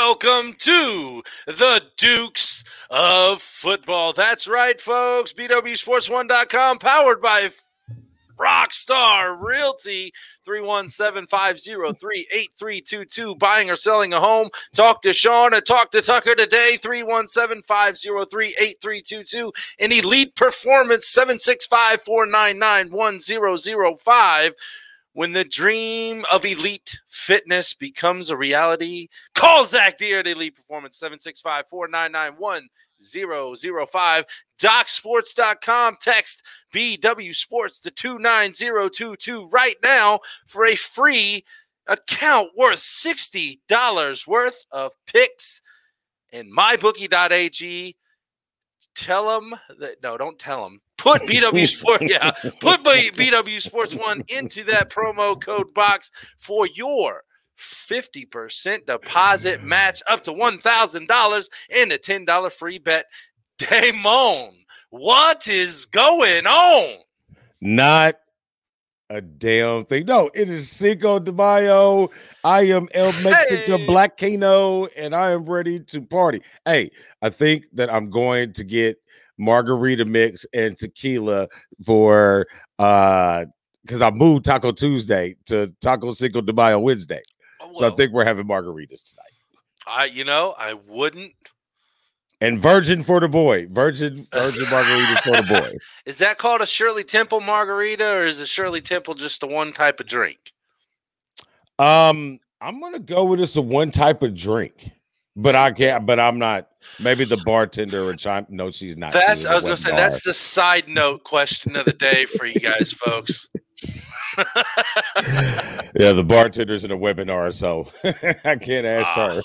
Welcome to the Dukes of Football. That's right, folks. BWSports1.com, powered by Rockstar Realty, 317-503-8322. Buying or selling a home, talk to Sean or talk to Tucker today, 317-503-8322. And Elite Performance, 765-499-1005. When the dream of elite fitness becomes a reality, call Zach Deere at Elite Performance, 765-499-1005. DocSports.com, text BWSports to 29022 right now for a free account worth $60 worth of picks. And MyBookie.ag, tell them that – no, don't tell them. Put BW Sports 1 into that promo code box for your 50% deposit match up to $1,000 and a $10 free bet. Damon, what is going on? Not a damn thing. No, it is Cinco de Mayo. I am El Mexico Black Kano, and I am ready to party. Hey, I think that I'm going to get margarita mix and tequila for because I moved Taco Tuesday to Taco Cinco de Mayo Wednesday. Oh, well. So I think we're having margaritas tonight. I wouldn't. And virgin for the boy. Virgin margarita for the boy. Is that called a Shirley Temple margarita, or is a Shirley Temple just the one type of drink? I'm gonna go with this one type of drink. But I'm not. Maybe the bartender or chime. No, she's not. I was going to say, that's the side note question of the day for you guys, folks. Yeah, the bartender's in a webinar, so I can't ask her.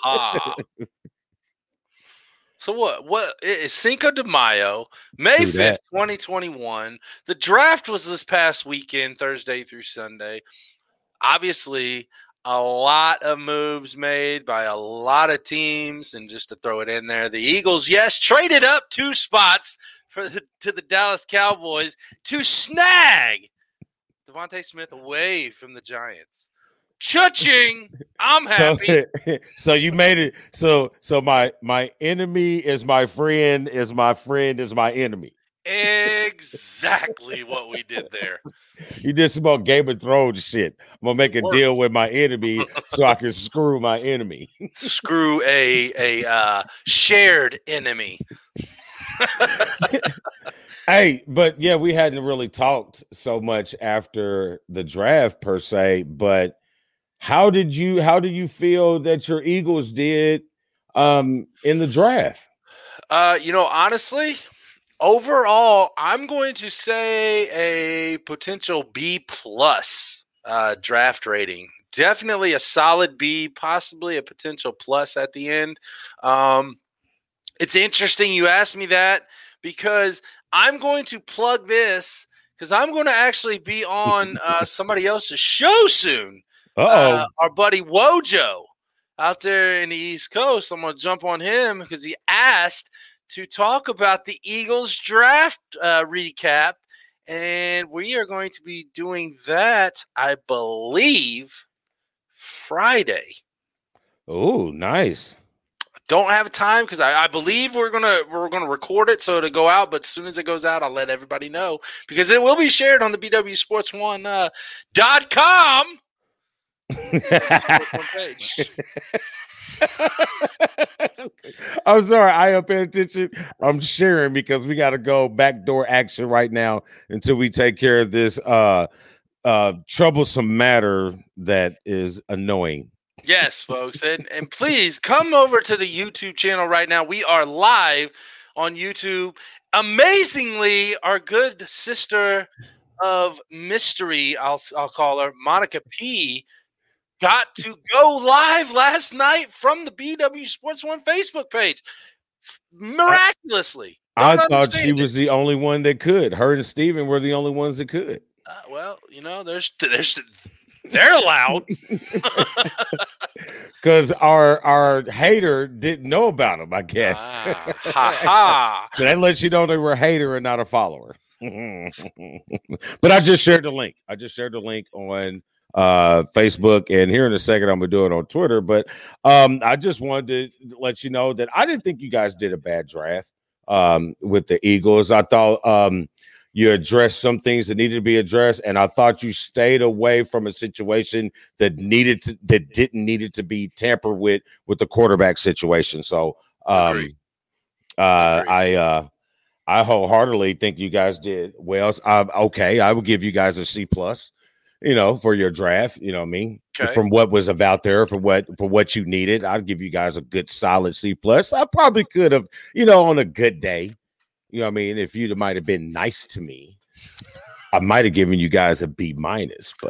So what is Cinco de Mayo, May 5th, 2021. The draft was this past weekend, Thursday through Sunday. Obviously, a lot of moves made by a lot of teams, and just to throw it in there, the Eagles, yes, traded up 2 spots to the Dallas Cowboys to snag Devontae Smith away from the Giants. Cha-ching! I'm happy. So you made it. So my enemy is my friend is my friend is my enemy. Exactly what we did there. You did some old Game of Thrones shit. I'm gonna make a deal with my enemy so I can screw my enemy. Screw a shared enemy. Hey, but yeah, we hadn't really talked so much after the draft per se. But how do you feel that your Eagles did in the draft? Honestly. Overall, I'm going to say a potential B+ draft rating. Definitely a solid B, possibly a potential plus at the end. It's interesting you asked me that because I'm going to plug this because I'm going to actually be on somebody else's show soon. Our buddy Wojo out there in the East Coast. I'm going to jump on him because he asked to talk about the Eagles draft recap, and we are going to be doing that, I believe, Friday. Oh, nice. Don't have time because I believe we're gonna record it so it'll go out, but as soon as it goes out, I'll let everybody know because it will be shared on the BWSports1.com page. I'm sorry, I am paying attention. I'm sharing because we got to go backdoor action right now until we take care of this troublesome matter that is annoying. Yes, folks, and please come over to the YouTube channel right now. We are live on YouTube. Amazingly, our good sister of mystery, I'll call her, Monica P, got to go live last night from the BW Sports 1 Facebook page. Miraculously. I thought she was the only one that could. Her and Steven were the only ones that could. Well, you know, they're loud. Because our hater didn't know about them, I guess. So that lets you know they were a hater and not a follower. But I just shared the link. I just shared the link on Facebook, and here in a second I'm gonna do it on Twitter. But I just wanted to let you know that I didn't think you guys did a bad draft with the Eagles. I thought you addressed some things that needed to be addressed, and I thought you stayed away from a situation that didn't need to be tampered with the quarterback situation. So I wholeheartedly think you guys did well. Okay, I would give you guys a C+. You know, for your draft, you know what I mean? Okay. From what was about there, for what you needed, I'd give you guys a good solid C+. I probably could have, you know, on a good day, you know what I mean? If you might have been nice to me, I might have given you guys a B-, but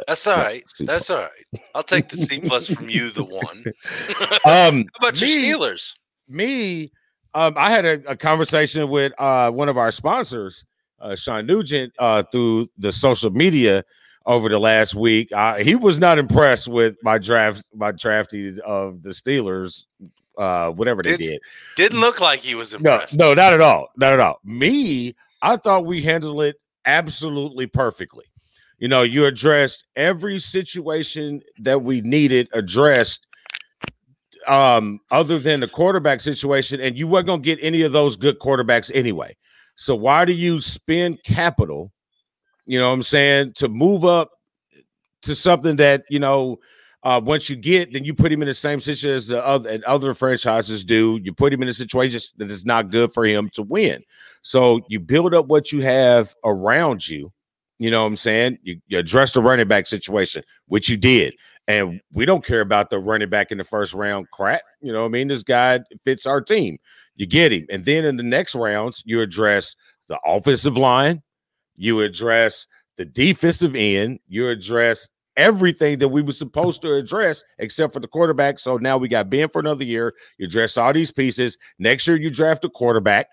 that's all right. That's all right. I'll take the C+ from you, the one. How about your Steelers? I had a conversation with one of our sponsors, Sean Nugent, through the social media. Over the last week, he was not impressed with my drafting of the Steelers, whatever they did. Didn't look like he was impressed. No, not at all. Not at all. Me, I thought we handled it absolutely perfectly. You know, you addressed every situation that we needed addressed, other than the quarterback situation, and you weren't going to get any of those good quarterbacks anyway. So why do you spend capital? You know what I'm saying? To move up to something that, you know, once you get, then you put him in the same situation as the other franchises do. You put him in a situation that is not good for him to win. So you build up what you have around you. You know what I'm saying? You address the running back situation, which you did. And we don't care about the running back in the first round crap. You know what I mean? This guy fits our team. You get him. And then in the next rounds, you address the offensive line. You address the defensive end. You address everything that we were supposed to address except for the quarterback. So now we got Ben for another year. You address all these pieces. Next year you draft a quarterback.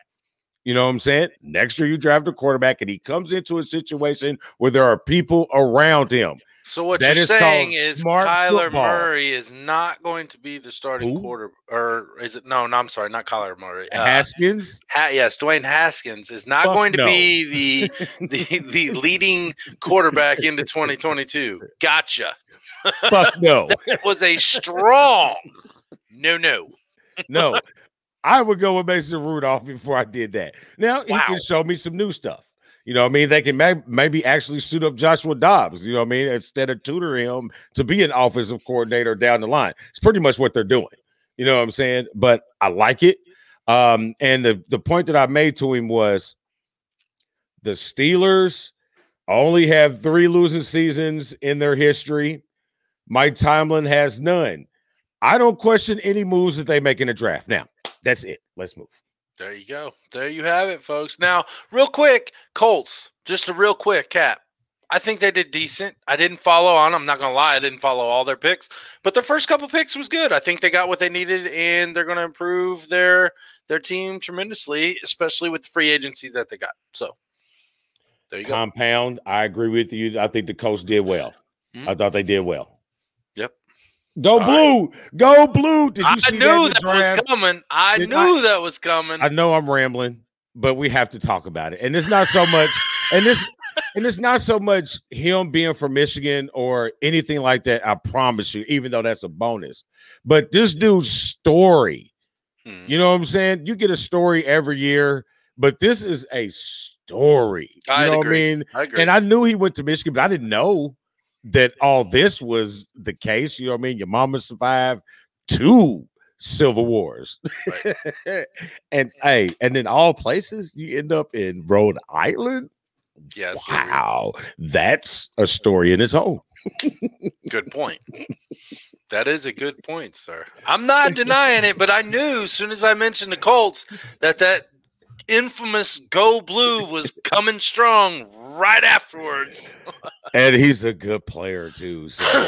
You know what I'm saying? Next year you draft a quarterback, and he comes into a situation where there are people around him. So what you're saying is Kyler Murray is not going to be the starting quarterback, or is it? No, I'm sorry, not Kyler Murray. Haskins? Yes, Dwayne Haskins is not going to be the leading quarterback into 2022. Gotcha. Fuck no. That was a strong no. No. I would go with Mason Rudolph before I did that. Now, he can show me some new stuff. You know what I mean? They can maybe actually suit up Joshua Dobbs, you know what I mean, instead of tutoring him to be an offensive coordinator down the line. It's pretty much what they're doing. You know what I'm saying? But I like it. And the point that I made to him was the Steelers only have 3 losing seasons in their history. Mike Tomlin has none. I don't question any moves that they make in the draft. Now, that's it. Let's move. There you go. There you have it, folks. Now, real quick, Colts, just a real quick cap. I think they did decent. I didn't follow on. I'm not going to lie. I didn't follow all their picks, but their first couple picks was good. I think they got what they needed, and they're going to improve their team tremendously, especially with the free agency that they got. So there you go. Compound. I agree with you. I think the Colts did well. Mm-hmm. I thought they did well. Go blue. Right. Go blue. Did you see that was coming. That was coming. I know I'm rambling, but we have to talk about it. And it's not so much and it's not so much him being from Michigan or anything like that, I promise you, even though that's a bonus. But this dude's story, you know what I'm saying? You get a story every year, but this is a story. I agree. And I knew he went to Michigan, but I didn't know that all this was the case. You know what I mean? Your mama survived 2 Civil Wars. Right. and in all places, you end up in Rhode Island? Yes. Wow. That's a story in its own. Good point. That is a good point, sir. I'm not denying it, but I knew as soon as I mentioned the Colts that infamous Go Blue was coming strong right afterwards. And he's a good player, too. So.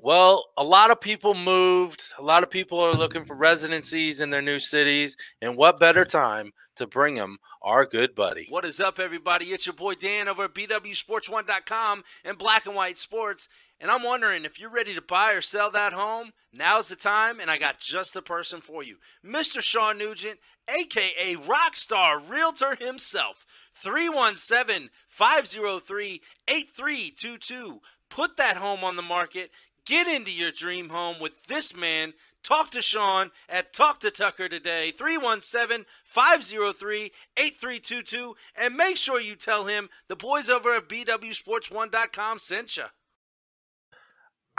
Well, a lot of people moved. A lot of people are looking for residencies in their new cities. And what better time to bring them our good buddy. What is up, everybody? It's your boy Dan over at BWSports1.com and Black and White Sports. And I'm wondering if you're ready to buy or sell that home, now's the time, and I got just the person for you. Mr. Sean Nugent, a.k.a. Rockstar Realtor himself, 317-503-8322. Put that home on the market. Get into your dream home with this man. Talk to Sean at Talk to Tucker today, 317-503-8322. And make sure you tell him the boys over at BWSports1.com sent you.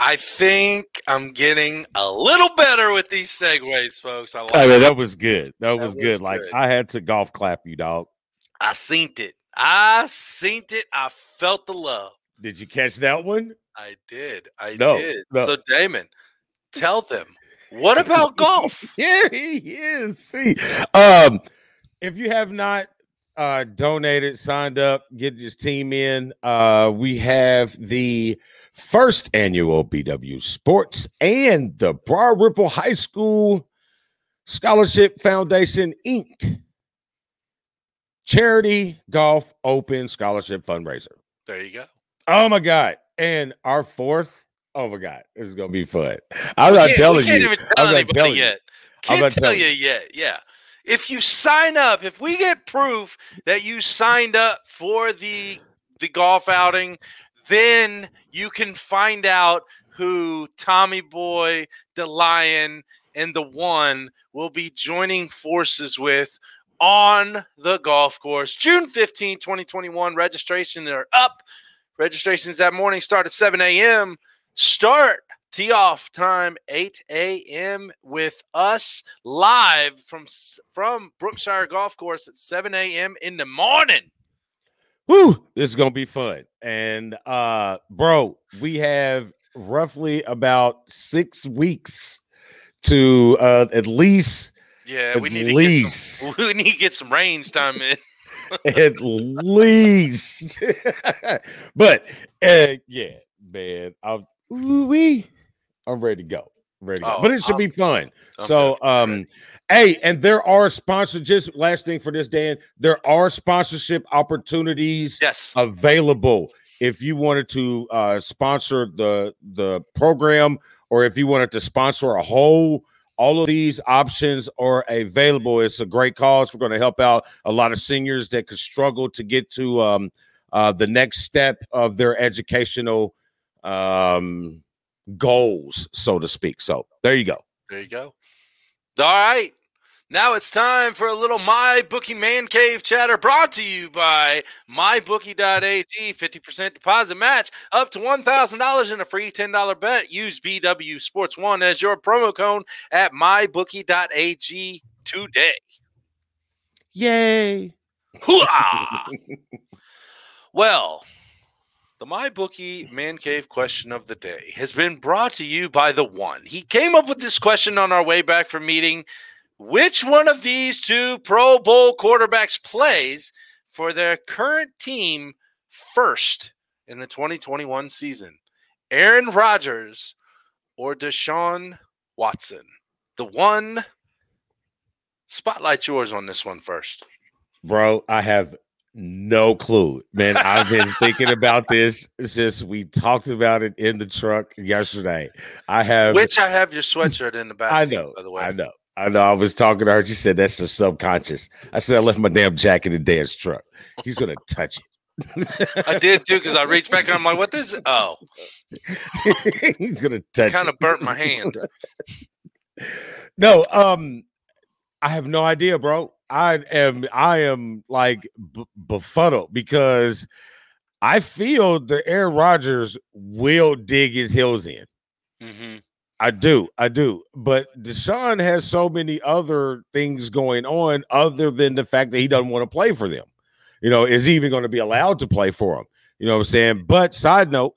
I think I'm getting a little better with these segues, folks. I mean, that was good. That was good. Like, I had to golf clap you, dog. I seen it. I felt the love. Did you catch that one? I did. No. So, Damon, tell them, what about golf? Here he is. See, if you have not donated, signed up, get this team in, we have the first annual BW Sports and the Broad Ripple High School Scholarship Foundation, Inc. Charity Golf Open Scholarship Fundraiser. There you go. Oh, my God. And our fourth. Oh, my God. This is going to be fun. I'm not telling you yet. Yeah. If you sign up, if we get proof that you signed up for the golf outing, then you can find out who Tommy Boy, the Lion, and the One will be joining forces with on the golf course. June 15, 2021, registration are up. Registrations that morning start at 7 a.m. Start. Tee off time 8 a.m. with us live from Brookshire Golf Course at 7 a.m. in the morning. Woo! This is gonna be fun. And bro, we have roughly about 6 weeks to at least. Yeah, we need to get some range time in. At least. But yeah, man, I'm ready to go. But it should be fun. Okay. So, hey, and there are sponsorships. Just last thing for this, Dan, there are sponsorship opportunities available. If you wanted to sponsor the program, or if you wanted to sponsor a whole, all of these options are available. It's a great cause. We're going to help out a lot of seniors that could struggle to get to the next step of their educational goals, so to speak. So there you go. All right. Now it's time for a little MyBookie Man Cave chatter brought to you by MyBookie.ag. 50% deposit match up to $1,000 in a free $10 bet. Use BW Sports 1 as your promo code at MyBookie.ag today. Yay. Hoo-ah! Well, the MyBookie Man Cave question of the day has been brought to you by the One. He came up with this question on our way back from meeting. Which one of these two Pro Bowl quarterbacks plays for their current team first in the 2021 season? Aaron Rodgers or Deshaun Watson? The One, spotlight yours on this one first. Bro, I have no clue. Man, I've been thinking about this since we talked about it in the truck yesterday. I have your sweatshirt in the back. I know, seat, by the way. I know. I was talking to her. She said, that's the subconscious. I said, I left my damn jacket in Dan's truck. He's going to touch it. I did, too, because I reached back and I'm like, what this? Oh. He's going to touch it. Kind of burnt my hand. No, I have no idea, bro. I am like befuddled because I feel that Aaron Rodgers will dig his heels in. Mm-hmm. I do. But Deshaun has so many other things going on other than the fact that he doesn't want to play for them. You know, is he even going to be allowed to play for them? You know what I'm saying? But side note,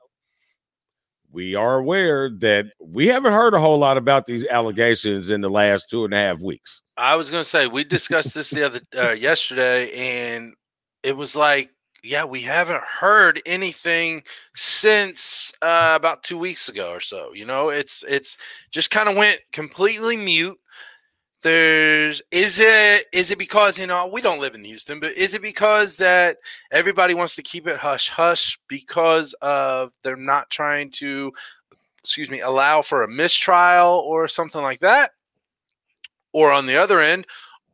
we are aware that we haven't heard a whole lot about these allegations in the last 2.5 weeks. I was going to say, we discussed this yesterday, and it was like yeah, we haven't heard anything since about 2 weeks ago or so. You know, it's just kind of went completely mute. Is it because, you know, we don't live in Houston, but is it because that everybody wants to keep it hush hush because of they're not trying to, allow for a mistrial or something like that? Or on the other end,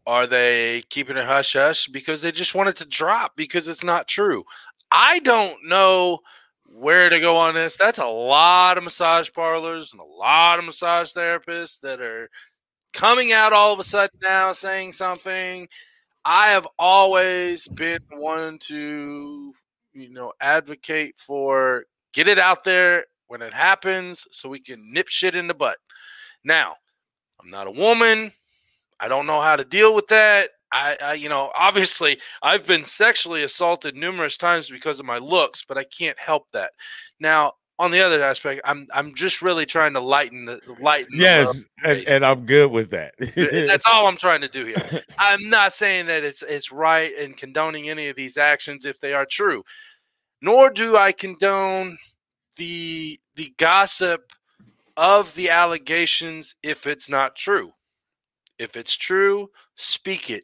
are they keeping it hush hush because they just want it to drop because it's not true? I don't know where to go on this. That's a lot of massage parlors and a lot of massage therapists that are coming out all of a sudden now saying something. I have always been one to, advocate for get it out there when it happens so we can nip shit in the butt. Now, I'm not a woman. I don't know how to deal with that. I obviously I've been sexually assaulted numerous times because of my looks, but I can't help that. Now, on the other aspect, I'm just really trying to lighten. Yes, and I'm good with that. That's all I'm trying to do here. I'm not saying that it's right and condoning any of these actions if they are true. Nor do I condone the gossip of the allegations if it's not true. If it's true, speak it.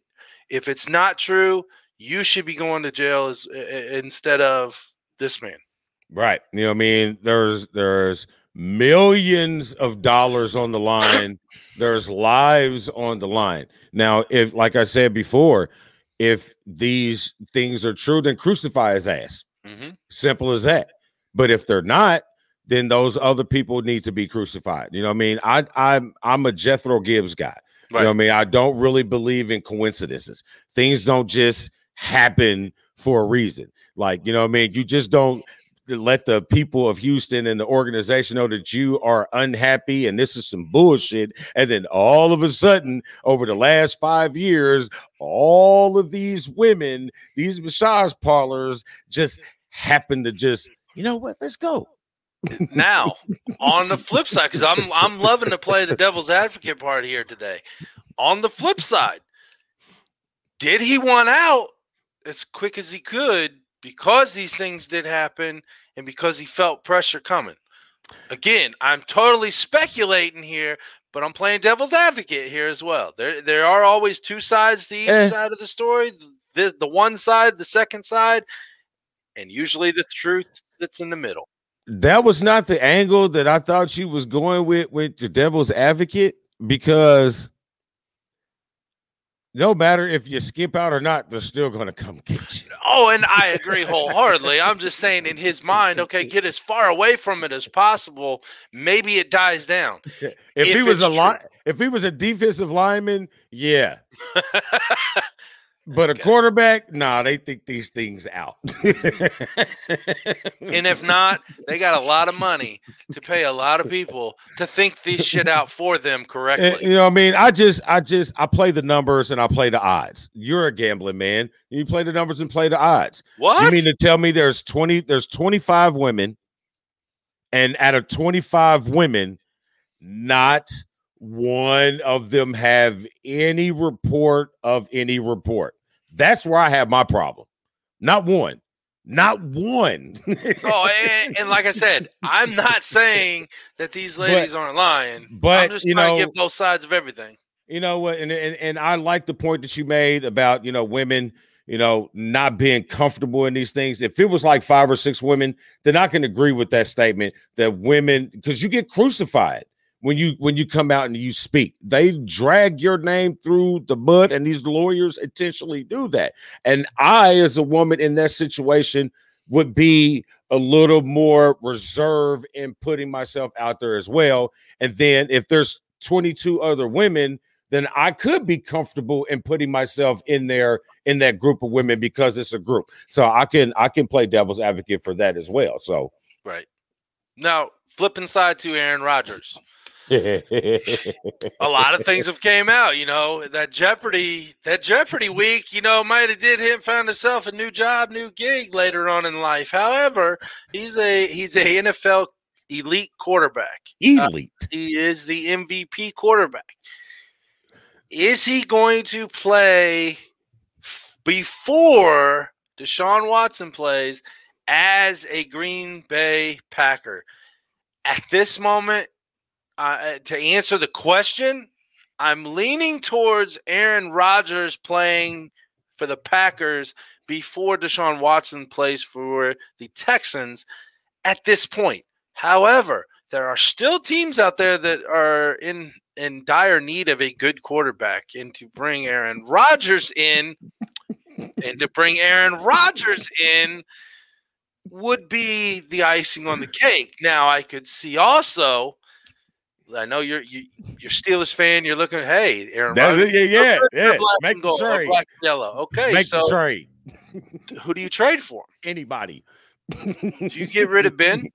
If it's not true, you should be going to jail instead of this man. Right. You know what I mean? There's millions of dollars on the line. There's lives on the line. Now, if, like I said before, if these things are true, then crucify his ass. Mm-hmm. Simple as that. But if they're not, then those other people need to be crucified. You know what I mean? I'm a Jethro Gibbs guy. Right. You know what I mean? I don't really believe in coincidences. Things don't just happen for a reason. Like, you know what I mean? You just don't let the people of Houston and the organization know that you are unhappy and this is some bullshit. And then all of a sudden, over the last 5 years, all of these women, these massage parlors just happen to just, you know what? Let's go. Now, on the flip side, because I'm loving to play the devil's advocate part here today. On the flip side, did he want out as quick as he could because these things did happen and because he felt pressure coming? Again, I'm totally speculating here, but I'm playing devil's advocate here as well. There are always two sides to each side of the story. The one side, the second side, and usually the truth that's in the middle. That was not the angle that I thought she was going with the devil's advocate, because no matter if you skip out or not, they're still going to come get you. Oh, and I agree wholeheartedly. I'm just saying, in his mind, okay, get as far away from it as possible. Maybe it dies down. If he was if he was a defensive lineman, yeah. But a quarterback, nah, they think these things out. And if not, they got a lot of money to pay a lot of people to think this shit out for them correctly. And, you know what I mean? I play the numbers and I play the odds. You're a gambling man. You play the numbers and play the odds. What? You mean to tell me there's 25 women, and out of 25 women, not one of them have any report of any report? That's where I have my problem. Not one. Oh, and like I said, I'm not saying that these ladies aren't lying, but I'm just trying to give both sides of everything. You know what? And I like the point that you made about, women, not being comfortable in these things. If it was like 5 or 6 women, then I can agree with that statement that women, because you get crucified when you come out and you speak. They drag your name through the mud, and these lawyers intentionally do that. And I, as a woman in that situation, would be a little more reserved in putting myself out there as well. And then if there's 22 other women, then I could be comfortable in putting myself in there in that group of women because it's a group. So I can play devil's advocate for that as well. So right. Now, flipping side to Aaron Rodgers. A lot of things have came out, that Jeopardy week, might have did him found himself a new job, new gig later on in life. However, he's a NFL elite quarterback. Elite. He is the MVP quarterback. Is he going to play before Deshaun Watson plays as a Green Bay Packer. At this moment, to answer the question, I'm leaning towards Aaron Rodgers playing for the Packers before Deshaun Watson plays for the Texans at this point. However, there are still teams out there that are in dire need of a good quarterback, and to bring Aaron Rodgers in would be the icing on the cake. Now, I could see also, I know you're Steelers fan. You're looking, hey, Aaron Rodgers. Yeah. Make the trade. Black and yellow. Okay, make the trade. Who do you trade for? Anybody. Do you get rid of Ben?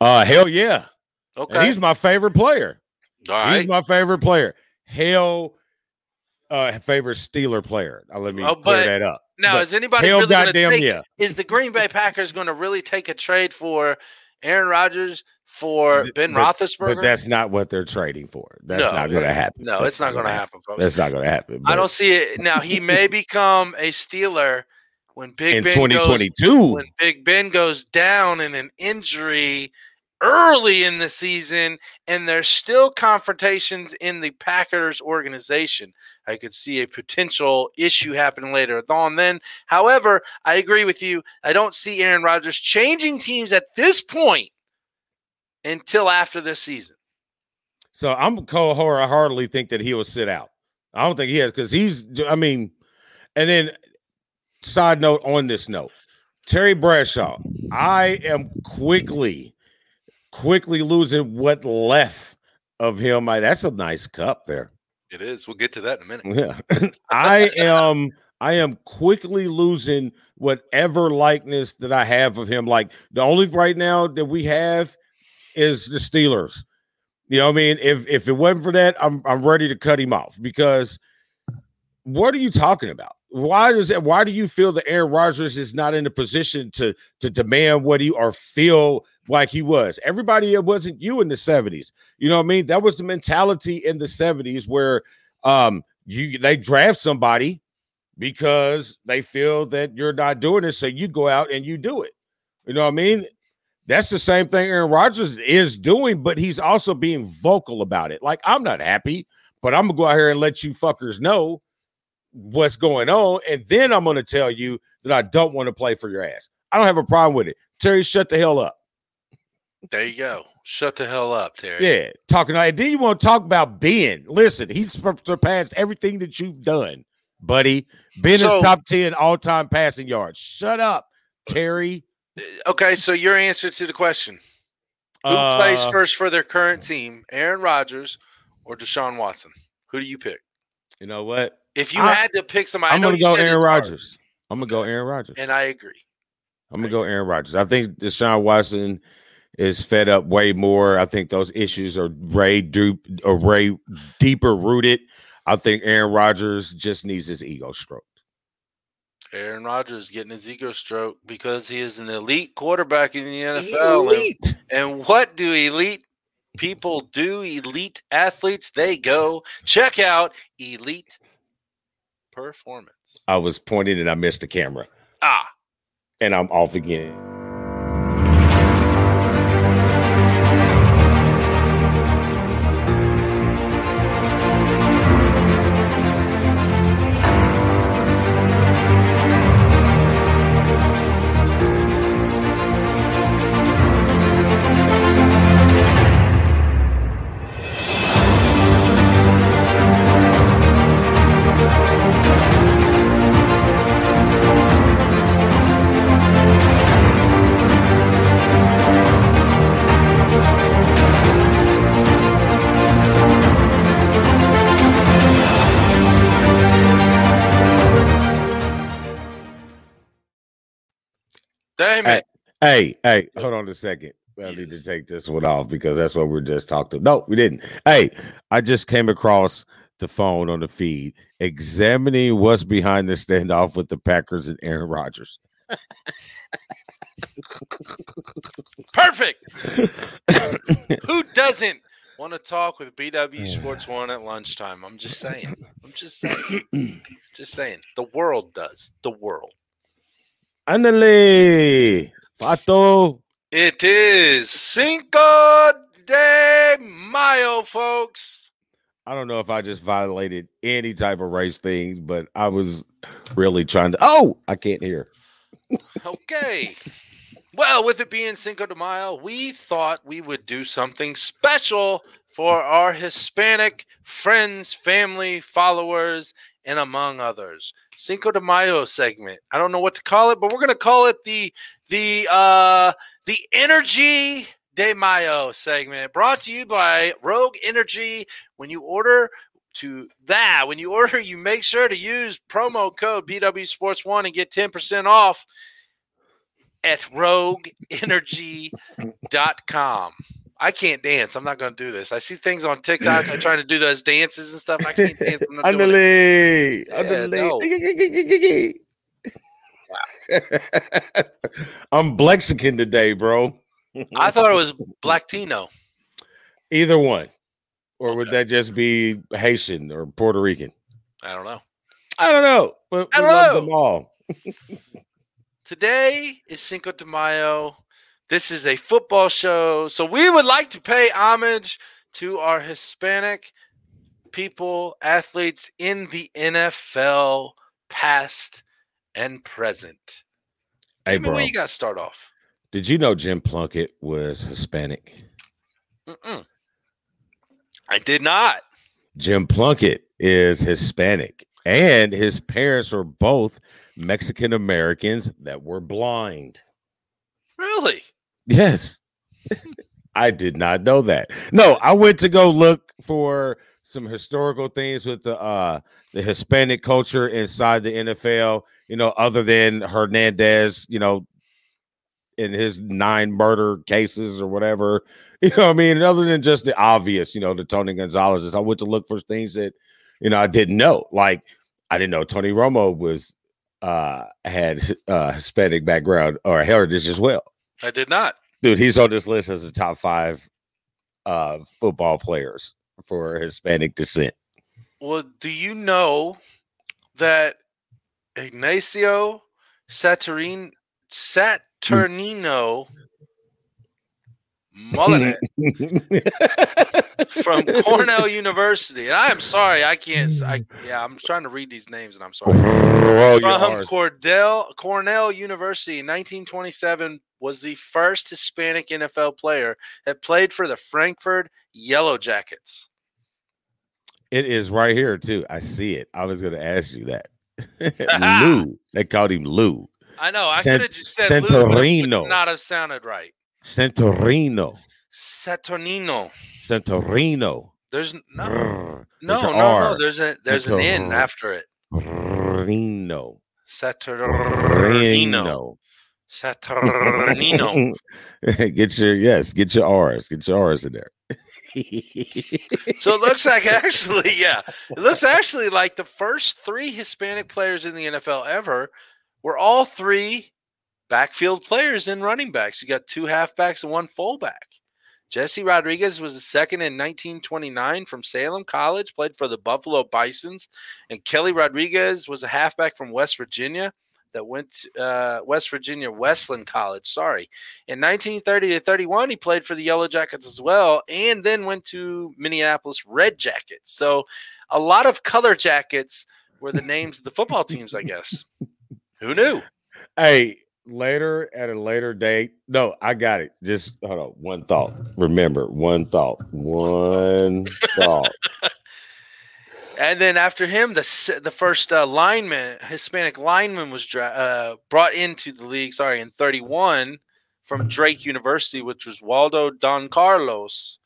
Hell yeah. Okay. And he's my favorite player. All right. He's my favorite player. Favorite Steeler player. Now, let me clear that up. Now, but is anybody really going to take is the Green Bay Packers going to really take a trade for Aaron Rodgers for Ben Roethlisberger? But that's not what they're trading for. That's not going to happen. No, it's not going to happen, folks. That's not going to happen. I don't see it. Now, he may become a Steeler when Big Ben 2022. When Big Ben goes down in an injury early in the season, and there's still confrontations in the Packers organization. I could see a potential issue happening later on then. However, I agree with you. I don't see Aaron Rodgers changing teams at this point until after this season. So I'm wholeheartedly think that he will sit out. I don't think he has, because and then side note on this note, Terry Bradshaw, I am quickly losing what left of him. That's a nice cup there. It is. We'll get to that in a minute. Yeah. I am quickly losing whatever likeness that I have of him. Like, the only right now that we have is the Steelers. You know what I mean? If it wasn't for that, I'm ready to cut him off, because what are you talking about? Why do you feel that Aaron Rodgers is not in a position to demand what he, or feel like he was? Everybody, it wasn't you in the 70s. You know what I mean? That was the mentality in the 70s where they draft somebody because they feel that you're not doing it, so you go out and you do it. You know what I mean? That's the same thing Aaron Rodgers is doing, but he's also being vocal about it. Like, I'm not happy, but I'm going to go out here and let you fuckers know what's going on, and then I'm going to tell you that I don't want to play for your ass. I don't have a problem with it. Terry, shut the hell up. There you go. Shut the hell up, Terry. Yeah, talking. And then you want to talk about Ben. Listen, he's surpassed everything that you've done, buddy. Ben is top 10 all-time passing yards. Shut up, Terry. Okay, so your answer to the question. Who plays first for their current team, Aaron Rodgers or Deshaun Watson? Who do you pick? You know what? If you had to pick somebody, I'm going to go Aaron Rodgers. I'm going to go Aaron Rodgers. And I agree. I'm going to go Aaron Rodgers. I think Deshaun Watson is fed up way more. I think those issues are way deeper rooted. I think Aaron Rodgers just needs his ego stroked. Aaron Rodgers getting his ego stroked because he is an elite quarterback in the NFL. Elite. And what do elite people do? Elite athletes, they go check out Elite Performance. I was pointed and I missed the camera. And I'm off again. Hey, hold on a second. I need to take this one off because that's what we just talked about. No, we didn't. Hey, I just came across the phone on the feed examining what's behind the standoff with the Packers and Aaron Rodgers. Perfect. Who doesn't Want to talk with BW Sports One at lunchtime. I'm just saying. I'm just saying. The world does. The world. Andale, Pato. It is Cinco de Mayo, folks. I don't know if I just violated any type of race thing, but I was really trying to. Oh, I can't hear. Okay. Well, with it being Cinco de Mayo, we thought we would do something special for our Hispanic friends, family, followers, and among others. Cinco de Mayo segment. I don't know what to call it, but we're going to call it the Energy de Mayo segment, brought to you by Rogue Energy. When you order, you make sure to use promo code BWSports1 and get 10% off at RogueEnergy.com. I can't dance. I'm not going to do this. I see things on TikTok. I try to do those dances and stuff. I can't dance. I'm not doing it. No. I'm Blexican today, bro. I thought it was Blacktino. Either one. Or okay. Would that just be Haitian or Puerto Rican? I don't know. But we love them all. Today is Cinco de Mayo. This is a football show, so we would like to pay homage to our Hispanic people, athletes in the NFL, past and present. Hey, bro, you got to start off. Did you know Jim Plunkett was Hispanic? Mm-mm. I did not. Jim Plunkett is Hispanic. And his parents were both Mexican Americans that were blind. Really? Yes. I did not know that. No, I went to go look for some historical things with the Hispanic culture inside the NFL, other than Hernandez, in his 9 murder cases or whatever, what I mean? Other than just the obvious, the Tony Gonzalez. I went to look for things that, I didn't know. Like, I didn't know Tony Romo was had Hispanic background or heritage as well. I did not. Dude, he's on this list as the top 5 football players for Hispanic descent. Well, do you know that Ignacio Saturnino Mullinet from Cornell University, and I am sorry I can't. I'm trying to read these names, and I'm sorry. From Cornell University in 1927, was the first Hispanic NFL player that played for the Frankfurt Yellow Jackets. It is right here too. I see it. I was going to ask you that. Lou. They called him Lou. I know. I could have just said Lou, but it would not have sounded right. Saturnino. There's no. There's an N after it. Saturnino. Get your R's. Get your R's in there. So it looks like actually like the first 3 Hispanic players in the NFL ever were all 3 backfield players and running backs. You got 2 halfbacks and 1 fullback. Jesse Rodriguez was the second in 1929 from Salem College, played for the Buffalo Bisons, and Kelly Rodriguez was a halfback from West Virginia that went to West Virginia Wesleyan College. Sorry. In 1930 to 1931, he played for the Yellow Jackets as well, and then went to Minneapolis Red Jackets. So a lot of color jackets were the names of the football teams, I guess. Who knew? Hey. At a later date. No, I got it. Just hold on. One thought. And then after him, the first Hispanic lineman was brought into the league. Sorry, in 1931 from Drake University, which was Waldo Don Carlos,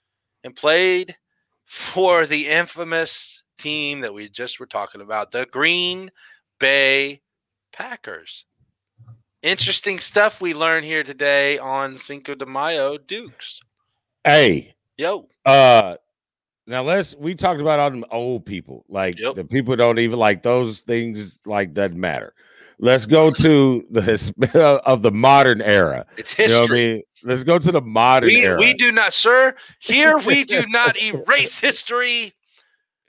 and played for the infamous team that we just were talking about, the Green Bay Packers. Interesting stuff we learned here today on Cinco de Mayo Dukes. Hey. Yo. Now we talked about all them old people. Like, the people don't even, like, those things, like, doesn't matter. Let's go to the of the modern era. It's history. You know what I mean? Let's go to the modern era. We do not, sir. Here we do not erase history.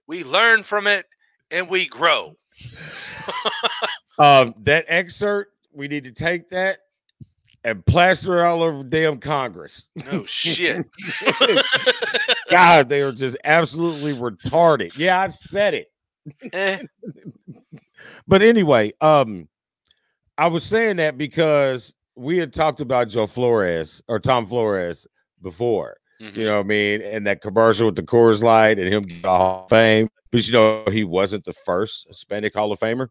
We learn from it and we grow. That excerpt, we need to take that and plaster it all over damn Congress. No shit. God, they are just absolutely retarded. Yeah, I said it. But anyway, I was saying that because we had talked about Joe Flores or Tom Flores before, you know what I mean? And that commercial with the Coors Light and him getting the Hall of Fame. But, you know, he wasn't the first Hispanic Hall of Famer.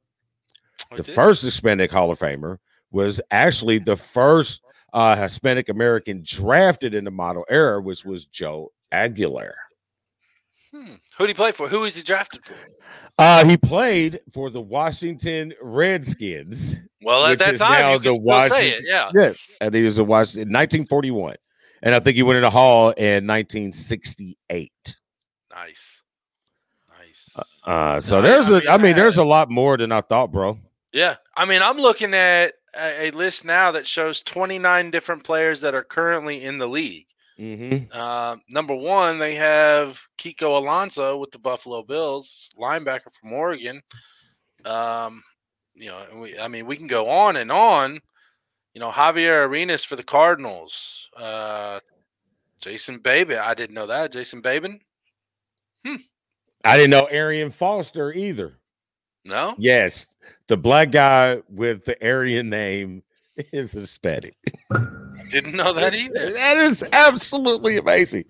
First Hispanic Hall of Famer was actually the first Hispanic American drafted in the model era, which was Joe Aguilar. Who did he play for? Who is he drafted for? He played for the Washington Redskins. Well, at that time, you can still say it, yeah. Yes, and he was in Washington in 1941. And I think he went in the Hall in 1968. Nice. So there's a lot more than I thought, bro. Yeah. I mean, I'm looking at a list now that shows 29 different players that are currently in the league. Number one, they have Kiko Alonso with the Buffalo Bills, linebacker from Oregon. You know, we can go on and on. You know, Javier Arenas for the Cardinals. Jason Babin, I didn't know that. Jason Babin. I didn't know Arian Foster either. No. Yes, the black guy with the Aryan name is Hispanic. Didn't know that either. That is absolutely amazing.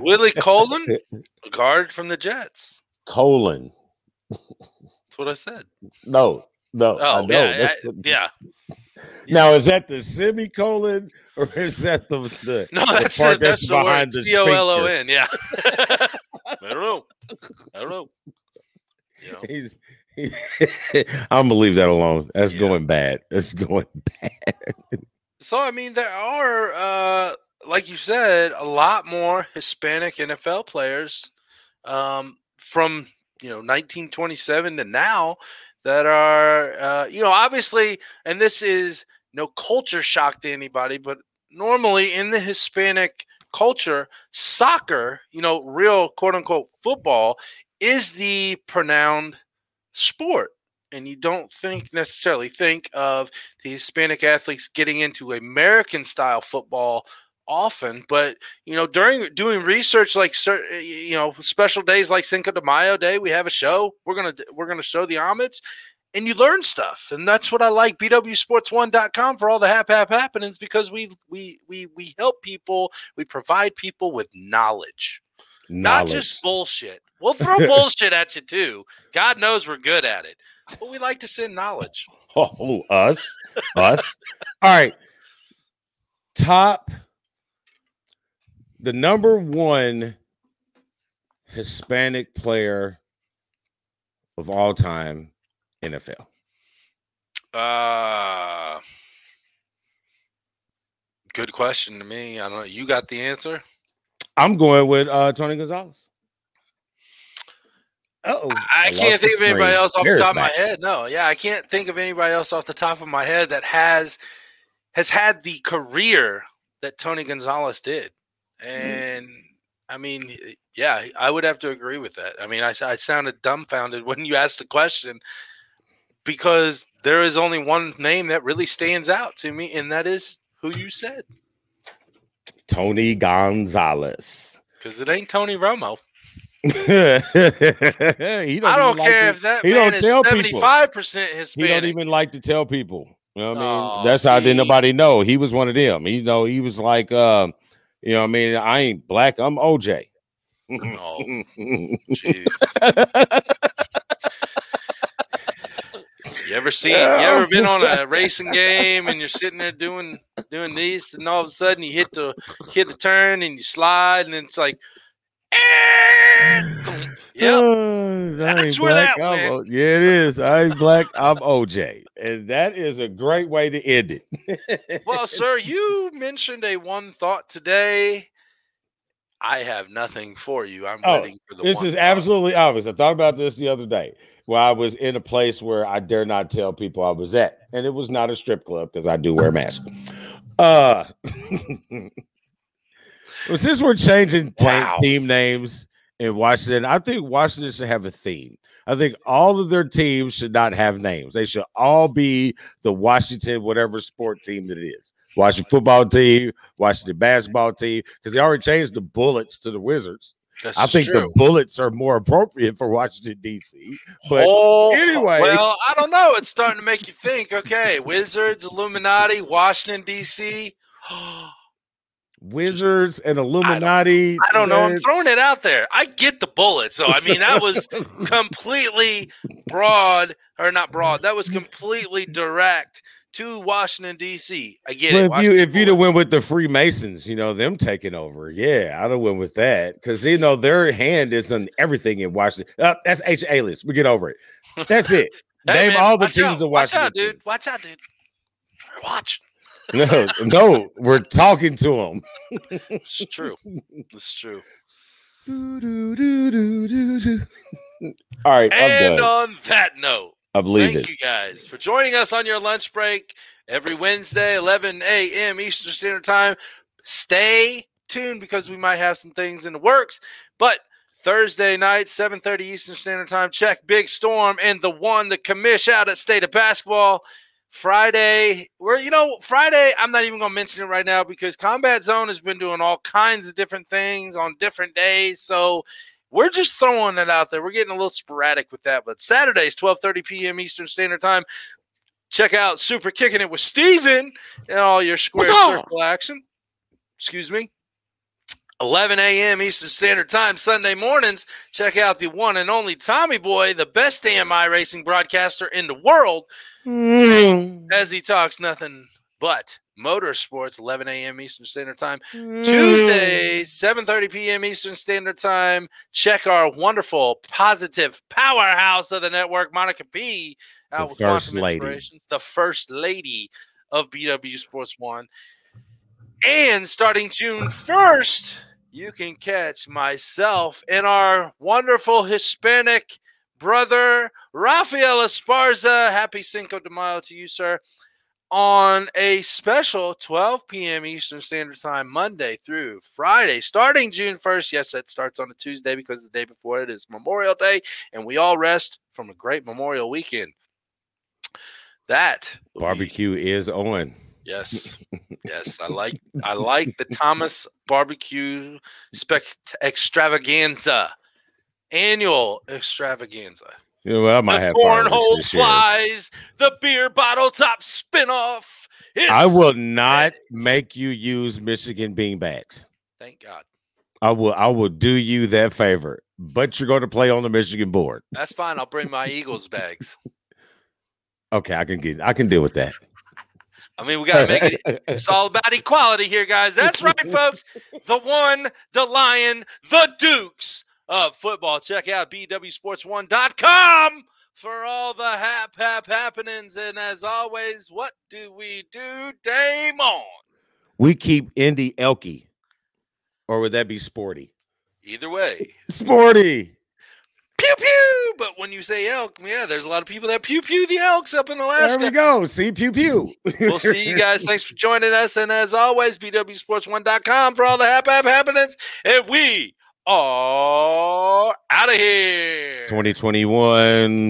Willie Colon, a guard from the Jets. Colon. That's what I said. No. Oh, I know. Yeah. Now, is that the semicolon or is that the no, that's the part that's behind the C-O-L-O-N, yeah. I don't know. You know. I'm going to leave that alone. That's going bad. So, I mean, there are, like you said, a lot more Hispanic NFL players from, 1927 to now that are, obviously, and this is no culture shock to anybody, but normally in the Hispanic culture, soccer, real quote-unquote football is the renowned sport. And you don't necessarily think of the Hispanic athletes getting into American-style football often. But, doing research like, special days like Cinco de Mayo Day, we have a show. We're gonna show the homage. And you learn stuff. And that's what I like. BWSports1.com for all the happenings because we help people. We provide people with knowledge. Not just bullshit. We'll throw bullshit at you, too. God knows we're good at it. But we like to send knowledge. Oh, us. All right. The number one Hispanic player of all time, NFL. Good question to me. I don't know. You got the answer? I'm going with Tony Gonzalez. I can't think of anybody else off the top of my head. No, yeah, I can't think of anybody else off the top of my head that has had the career that Tony Gonzalez did. And I mean, yeah, I would have to agree with that. I mean, I sounded dumbfounded when you asked the question because there is only one name that really stands out to me, and that is who you said. Tony Gonzalez. Because it ain't Tony Romo. I don't care if that man is 75% Hispanic. He don't even like to tell people. You know what I mean? That's how didn't nobody know. He was one of them. He was like, you know what I mean? I ain't black. I'm OJ. Oh, Jesus. You ever been on a racing game and you're sitting there doing these and all of a sudden you hit the turn and you slide and it's like, yeah, that's where that went. Yeah, it is. I ain't black. I'm OJ, and that is a great way to end it. Well, sir, you mentioned a one thought today. I have nothing for you. I'm waiting for the this one. Is absolutely obvious. I thought about this the other day where I was in a place where I dare not tell people I was at. And it was not a strip club because I do wear a mask. Well, since we're changing team names in Washington, I think Washington should have a theme. I think all of their teams should not have names. They should all be the Washington whatever sport team that it is. Washington football team, Washington basketball team, because they already changed the Bullets to the Wizards. That's I think true. The Bullets are more appropriate for Washington, D.C. But anyway. Well, I don't know. It's starting to make you think, okay, Wizards, Illuminati, Washington, D.C. Wizards and Illuminati. I don't know. I'm throwing it out there. I get the Bullets. So, I mean, that was completely That was completely direct to Washington, D.C. I get it. If you'd have went with the Freemasons, you know, them taking over. Yeah, I'd have went with that because, you know, their hand is on everything in Washington. That's H. Alias. We get over it. That's it. Name all the teams in Washington. Watch out, dude. Watch. No, we're talking to them. It's true. All right. And on that note, thank you guys for joining us on your lunch break every Wednesday, 11 a.m. Eastern Standard Time. Stay tuned because we might have some things in the works. But Thursday night, 7:30 Eastern Standard Time, check Big Storm and the one, the commish out at State of Basketball. Friday, I'm not even going to mention it right now because Combat Zone has been doing all kinds of different things on different days. So we're just throwing it out there. We're getting a little sporadic with that. But Saturdays, 12:30 p.m. Eastern Standard Time, check out Super Kicking It with Steven and all your square circle action. 11 a.m. Eastern Standard Time, Sunday mornings, check out the one and only Tommy Boy, the best AMI racing broadcaster in the world, as he talks nothing but motorsports, 11 a.m. Eastern Standard Time. Tuesdays, 7:30 p.m. Eastern Standard Time, check our wonderful, positive powerhouse of the network, Monica P, out with Quantum Inspirations, the first lady of BW Sports 1. And starting June 1st, you can catch myself and our wonderful Hispanic brother, Rafael Esparza. Happy Cinco de Mayo to you, sir. On a special 12 p.m. Eastern Standard Time, Monday through Friday, starting June 1st. Yes, that starts on a Tuesday because the day before it is Memorial Day, and we all rest from a great Memorial weekend. That barbecue is on. Yes. I like the Thomas Barbecue Extravaganza. Annual extravaganza. You know, well, I might have cornhole flies, the beer bottle top spinoff. I will not make you use Michigan beanbags. Thank God. I will do you that favor, but you're going to play on the Michigan board. That's fine. I'll bring my Eagles bags. Okay, I can deal with that. I mean, we got to make it. It's all about equality here, guys. That's right, folks. The one, the lion, the Dukes of football. Check out BWSports1.com for all the happenings. And as always, what do we do, Damon? We keep Indy Elky. Or would that be sporty? Either way. Sporty. Pew pew, but when you say elk, yeah, there's a lot of people that pew pew the elks up in Alaska. There we go. See, pew pew. We'll see you guys. Thanks for joining us. And as always, BWSports1.com for all the happenings. And we are out of here. 2021.